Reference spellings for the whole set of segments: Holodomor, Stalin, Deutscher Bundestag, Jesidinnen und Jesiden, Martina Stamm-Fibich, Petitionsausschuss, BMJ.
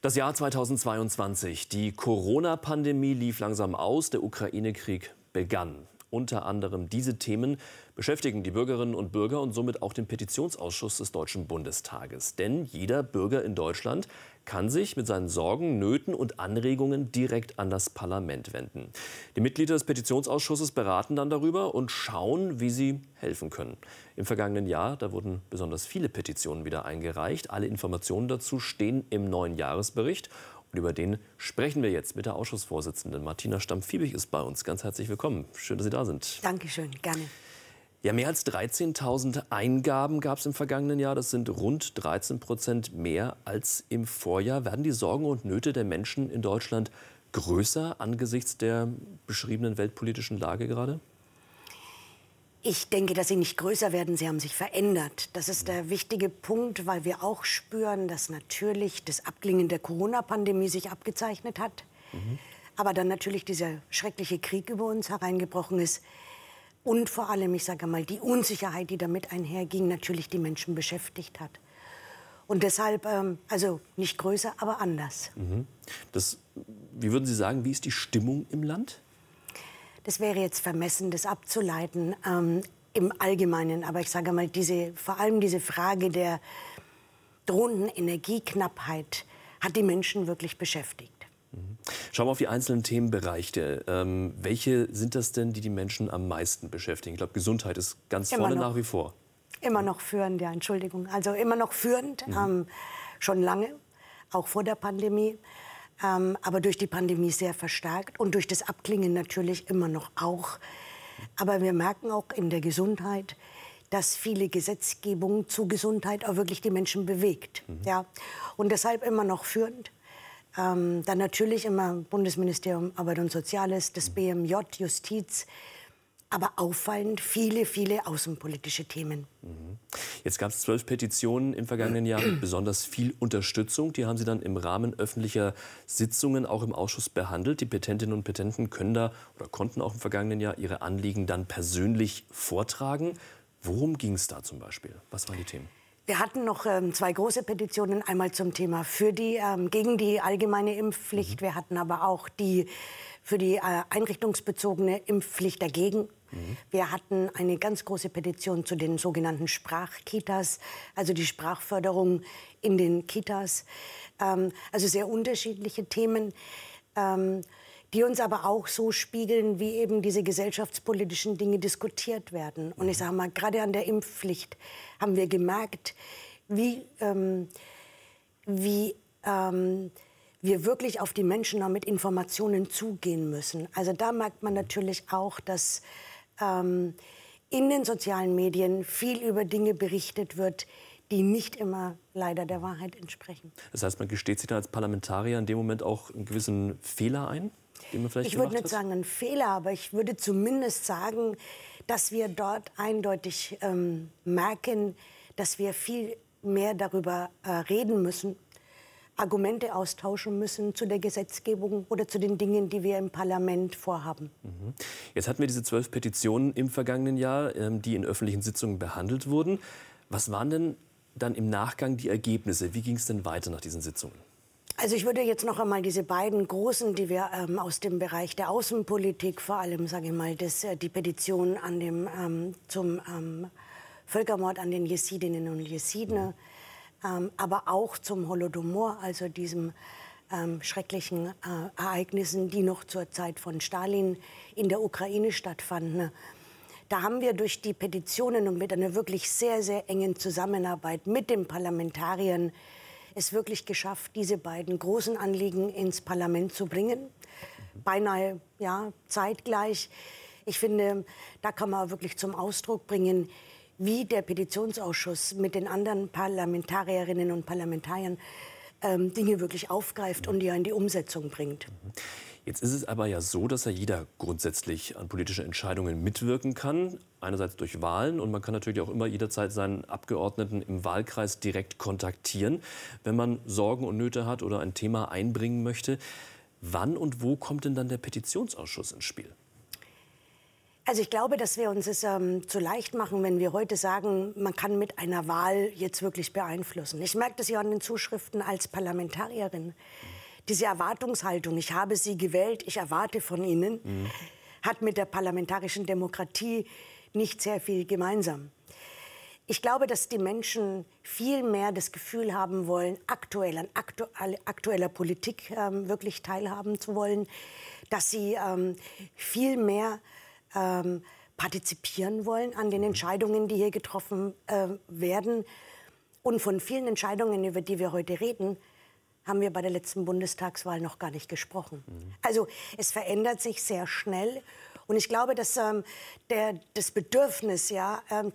Das Jahr 2022. Die Corona-Pandemie lief langsam aus, der Ukraine-Krieg begann. Unter anderem diese Themen beschäftigen die Bürgerinnen und Bürger und somit auch den Petitionsausschuss des Deutschen Bundestages. Denn jeder Bürger in Deutschland kann sich mit seinen Sorgen, Nöten und Anregungen direkt an das Parlament wenden. Die Mitglieder des Petitionsausschusses beraten dann darüber und schauen, wie sie helfen können. Im vergangenen Jahr, da wurden besonders viele Petitionen wieder eingereicht. Alle Informationen dazu stehen im neuen Jahresbericht. Und über den sprechen wir jetzt mit der Ausschussvorsitzenden. Martina Stamm-Fibich ist bei uns. Ganz herzlich willkommen. Schön, dass Sie da sind. Dankeschön, gerne. Ja, mehr als 13.000 Eingaben gab es im vergangenen Jahr. Das sind rund 13% mehr als im Vorjahr. Werden die Sorgen und Nöte der Menschen in Deutschland größer angesichts der beschriebenen weltpolitischen Lage gerade? Ich denke, dass sie nicht größer werden, sie haben sich verändert. Das ist der wichtige Punkt, weil wir auch spüren, dass natürlich das Abklingen der Corona-Pandemie sich abgezeichnet hat. Aber dann natürlich dieser schreckliche Krieg über uns hereingebrochen ist. Und vor allem, ich sage mal, die Unsicherheit, die damit einherging, natürlich die Menschen beschäftigt hat. Und deshalb, also nicht größer, aber anders. Wie würden Sie sagen, wie ist die Stimmung im Land? Das wäre jetzt vermessen, das abzuleiten im Allgemeinen. Aber ich sage mal, vor allem diese Frage der drohenden Energieknappheit hat die Menschen wirklich beschäftigt. Schauen wir auf die einzelnen Themenbereiche. Welche sind das denn, die Menschen am meisten beschäftigen? Ich glaube, Gesundheit ist ganz vorne nach wie vor. Immer noch führend, ja, Entschuldigung. Also immer noch führend, schon lange, auch vor der Pandemie. Aber durch die Pandemie sehr verstärkt und durch das Abklingen natürlich immer noch auch. Aber wir merken auch in der Gesundheit, dass viele Gesetzgebung zu Gesundheit auch wirklich die Menschen bewegt. Ja. Und deshalb immer noch führend. Dann natürlich immer Bundesministerium Arbeit und Soziales, das BMJ, Justiz, aber auffallend viele außenpolitische Themen. Jetzt gab es 12 Petitionen im vergangenen Jahr mit besonders viel Unterstützung. Die haben Sie dann im Rahmen öffentlicher Sitzungen auch im Ausschuss behandelt. Die Petentinnen und Petenten können da oder konnten auch im vergangenen Jahr ihre Anliegen dann persönlich vortragen. Worum ging es da zum Beispiel? Was waren die Themen? Wir hatten noch 2 große Petitionen, einmal zum Thema gegen die allgemeine Impfpflicht. Wir hatten aber auch die für die einrichtungsbezogene Impfpflicht dagegen. Wir hatten eine ganz große Petition zu den sogenannten Sprachkitas, also die Sprachförderung in den Kitas. Also sehr unterschiedliche Themen, die uns aber auch so spiegeln, wie eben diese gesellschaftspolitischen Dinge diskutiert werden. Und ich sage mal, gerade an der Impfpflicht haben wir gemerkt, wie wir wirklich auf die Menschen auch mit Informationen zugehen müssen. Also da merkt man natürlich auch, dass in den sozialen Medien viel über Dinge berichtet wird, die nicht immer leider der Wahrheit entsprechen. Das heißt, man gesteht sich dann als Parlamentarier in dem Moment auch einen gewissen Fehler ein? Ich würde nicht sagen ein Fehler, aber ich würde zumindest sagen, dass wir dort eindeutig merken, dass wir viel mehr darüber reden müssen, Argumente austauschen müssen zu der Gesetzgebung oder zu den Dingen, die wir im Parlament vorhaben. Jetzt hatten wir diese 12 Petitionen im vergangenen Jahr, die in öffentlichen Sitzungen behandelt wurden. Was waren denn dann im Nachgang die Ergebnisse? Wie ging es denn weiter nach diesen Sitzungen? Also ich würde jetzt noch einmal diese beiden großen, die wir aus dem Bereich der Außenpolitik, vor allem sage ich mal, die Petition an zum Völkermord an den Jesidinnen und Jesiden, aber auch zum Holodomor, also diesen schrecklichen Ereignissen, die noch zur Zeit von Stalin in der Ukraine stattfanden. Da haben wir durch die Petitionen und mit einer wirklich sehr engen Zusammenarbeit mit den Parlamentariern es wirklich geschafft, diese beiden großen Anliegen ins Parlament zu bringen. Beinahe ja, zeitgleich. Ich finde, da kann man wirklich zum Ausdruck bringen, wie der Petitionsausschuss mit den anderen Parlamentarierinnen und Parlamentariern Dinge wirklich aufgreift und die in die Umsetzung bringt. Jetzt ist es aber ja so, dass ja jeder grundsätzlich an politischen Entscheidungen mitwirken kann. Einerseits durch Wahlen und man kann natürlich auch immer jederzeit seinen Abgeordneten im Wahlkreis direkt kontaktieren, wenn man Sorgen und Nöte hat oder ein Thema einbringen möchte. Wann und wo kommt denn dann der Petitionsausschuss ins Spiel? Also ich glaube, dass wir uns es zu leicht machen, wenn wir heute sagen, man kann mit einer Wahl jetzt wirklich beeinflussen. Ich merke das ja an den Zuschriften als Parlamentarierin. Diese Erwartungshaltung, ich habe Sie gewählt, ich erwarte von Ihnen, hat mit der parlamentarischen Demokratie nicht sehr viel gemeinsam. Ich glaube, dass die Menschen viel mehr das Gefühl haben wollen, an aktueller Politik wirklich teilhaben zu wollen, dass sie viel mehr partizipieren wollen an den Entscheidungen, die hier getroffen werden. Und von vielen Entscheidungen, über die wir heute reden, haben wir bei der letzten Bundestagswahl noch gar nicht gesprochen. Also es verändert sich sehr schnell. Und ich glaube, dass das Bedürfnis,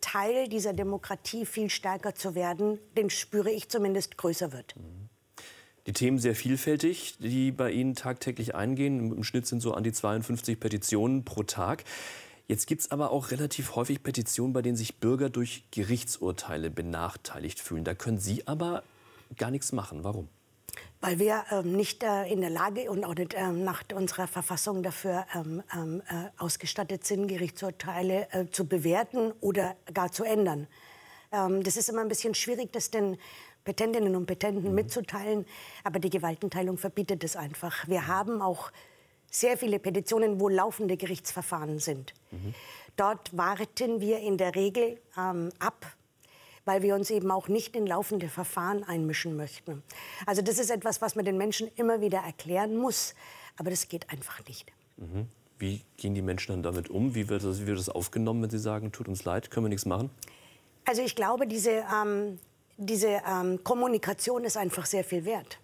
Teil dieser Demokratie viel stärker zu werden, den spüre ich zumindest, größer wird. Die Themen sehr vielfältig, die bei Ihnen tagtäglich eingehen. Im Schnitt sind so an die 52 Petitionen pro Tag. Jetzt gibt es aber auch relativ häufig Petitionen, bei denen sich Bürger durch Gerichtsurteile benachteiligt fühlen. Da können Sie aber gar nichts machen. Warum? Weil wir nicht in der Lage und auch nicht nach unserer Verfassung dafür ausgestattet sind, Gerichtsurteile zu bewerten oder gar zu ändern. Das ist immer ein bisschen schwierig, das den Petentinnen und Petenten mitzuteilen, aber die Gewaltenteilung verbietet das einfach. Wir haben auch sehr viele Petitionen, wo laufende Gerichtsverfahren sind. Dort warten wir in der Regel ab, weil wir uns eben auch nicht in laufende Verfahren einmischen möchten. Also das ist etwas, was man den Menschen immer wieder erklären muss, aber das geht einfach nicht. Wie gehen die Menschen dann damit um? Wie wird das aufgenommen, wenn sie sagen, tut uns leid, können wir nichts machen? Also ich glaube, diese Kommunikation ist einfach sehr viel wert.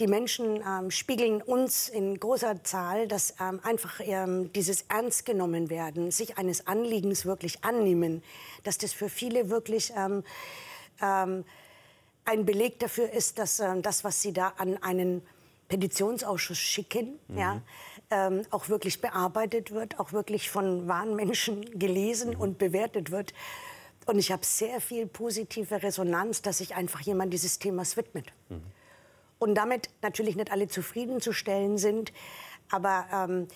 Die Menschen spiegeln uns in großer Zahl, dass dieses Ernst genommen werden, sich eines Anliegens wirklich annehmen, dass das für viele wirklich ein Beleg dafür ist, dass das, was sie da an einen Petitionsausschuss schicken, auch wirklich bearbeitet wird, auch wirklich von wahren Menschen gelesen und bewertet wird. Und ich habe sehr viel positive Resonanz, dass sich einfach jemand dieses Themas widmet. Und damit natürlich nicht alle zufriedenzustellen sind, aber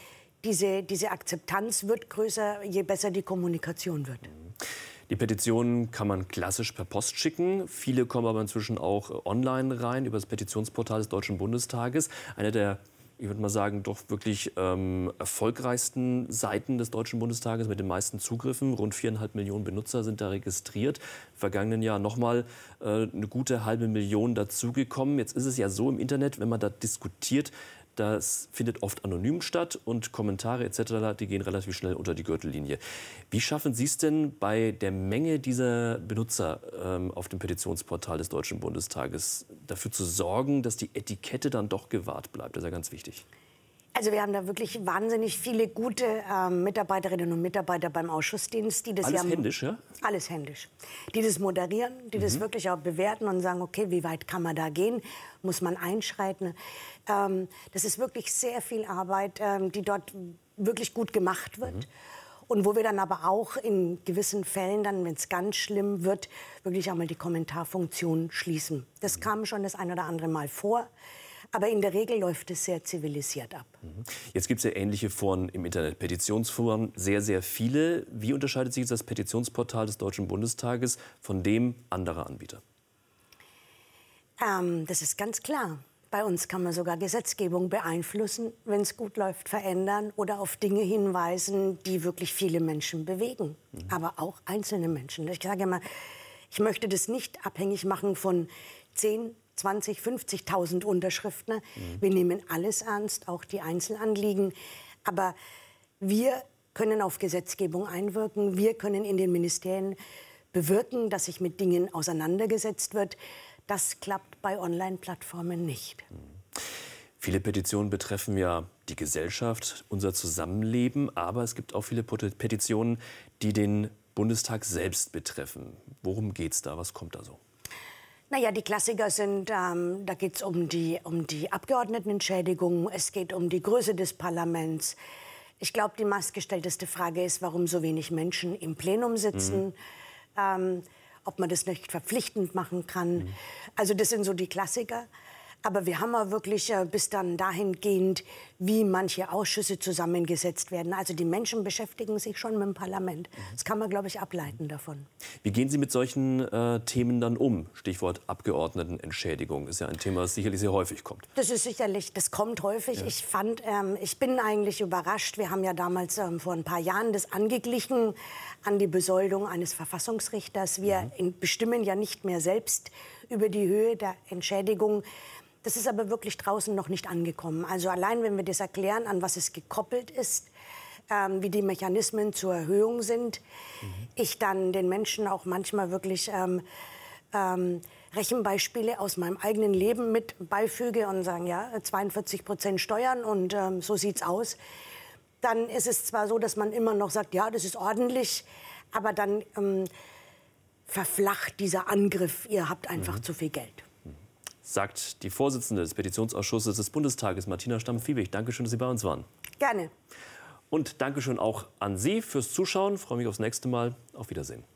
diese Akzeptanz wird größer, je besser die Kommunikation wird. Die Petitionen kann man klassisch per Post schicken. Viele kommen aber inzwischen auch online rein, über das Petitionsportal des Deutschen Bundestages. Eine der, ich würde mal sagen, doch wirklich erfolgreichsten Seiten des Deutschen Bundestages mit den meisten Zugriffen. Rund 4,5 Millionen Benutzer sind da registriert. Im vergangenen Jahr nochmal eine gute 0,5 Million dazugekommen. Jetzt ist es ja so im Internet, wenn man da diskutiert, das findet oft anonym statt und Kommentare etc., die gehen relativ schnell unter die Gürtellinie. Wie schaffen Sie es denn bei der Menge dieser Benutzer auf dem Petitionsportal des Deutschen Bundestages dafür zu sorgen, dass die Etikette dann doch gewahrt bleibt? Das ist ja ganz wichtig. Also wir haben da wirklich wahnsinnig viele gute Mitarbeiterinnen und Mitarbeiter beim Ausschussdienst, die das händisch, ja? Alles händisch. Die das moderieren, die das wirklich auch bewerten und sagen, okay, wie weit kann man da gehen? Muss man einschreiten? Das ist wirklich sehr viel Arbeit, die dort wirklich gut gemacht wird. Und wo wir dann aber auch in gewissen Fällen dann, wenn es ganz schlimm wird, wirklich auch mal die Kommentarfunktion schließen. Das kam schon das ein oder andere Mal vor. Aber in der Regel läuft es sehr zivilisiert ab. Jetzt gibt es ja ähnliche Foren im Internet, Petitionsforen, sehr, sehr viele. Wie unterscheidet sich das Petitionsportal des Deutschen Bundestages von dem anderer Anbieter? Das ist ganz klar. Bei uns kann man sogar Gesetzgebung beeinflussen, wenn es gut läuft, verändern oder auf Dinge hinweisen, die wirklich viele Menschen bewegen. Aber auch einzelne Menschen. Ich sage immer, ich möchte das nicht abhängig machen von 10, 20, 50.000 Unterschriften. Wir nehmen alles ernst, auch die Einzelanliegen. Aber wir können auf Gesetzgebung einwirken. Wir können in den Ministerien bewirken, dass sich mit Dingen auseinandergesetzt wird. Das klappt bei Online-Plattformen nicht. Viele Petitionen betreffen ja die Gesellschaft, unser Zusammenleben. Aber es gibt auch viele Petitionen, die den Bundestag selbst betreffen. Worum geht's da? Was kommt da so? Naja, die Klassiker sind, da geht es um die Abgeordnetenentschädigung, es geht um die Größe des Parlaments. Ich glaube, die meistgestellteste Frage ist, warum so wenig Menschen im Plenum sitzen, ob man das nicht verpflichtend machen kann. Also das sind so die Klassiker. Aber wir haben ja wirklich bis dann dahingehend, wie manche Ausschüsse zusammengesetzt werden. Also die Menschen beschäftigen sich schon mit dem Parlament. Das kann man, glaube ich, ableiten davon. Wie gehen Sie mit solchen Themen dann um? Stichwort Abgeordnetenentschädigung ist ja ein Thema, das sicherlich sehr häufig kommt. Das ist sicherlich, das kommt häufig. Ja. Ich bin eigentlich überrascht. Wir haben ja damals vor ein paar Jahren das angeglichen an die Besoldung eines Verfassungsrichters. Wir bestimmen ja nicht mehr selbst über die Höhe der Entschädigung. Das ist aber wirklich draußen noch nicht angekommen. Also allein, wenn wir das erklären, an was es gekoppelt ist, wie die Mechanismen zur Erhöhung sind, ich dann den Menschen auch manchmal wirklich Rechenbeispiele aus meinem eigenen Leben mit beifüge und sagen, ja, 42% Steuern und so sieht's aus. Dann ist es zwar so, dass man immer noch sagt, ja, das ist ordentlich, aber dann verflacht dieser Angriff, ihr habt einfach zu viel Geld. Sagt die Vorsitzende des Petitionsausschusses des Bundestages, Martina Stamm-Fibich. Dankeschön, dass Sie bei uns waren. Gerne. Und Dankeschön auch an Sie fürs Zuschauen. Ich freue mich aufs nächste Mal. Auf Wiedersehen.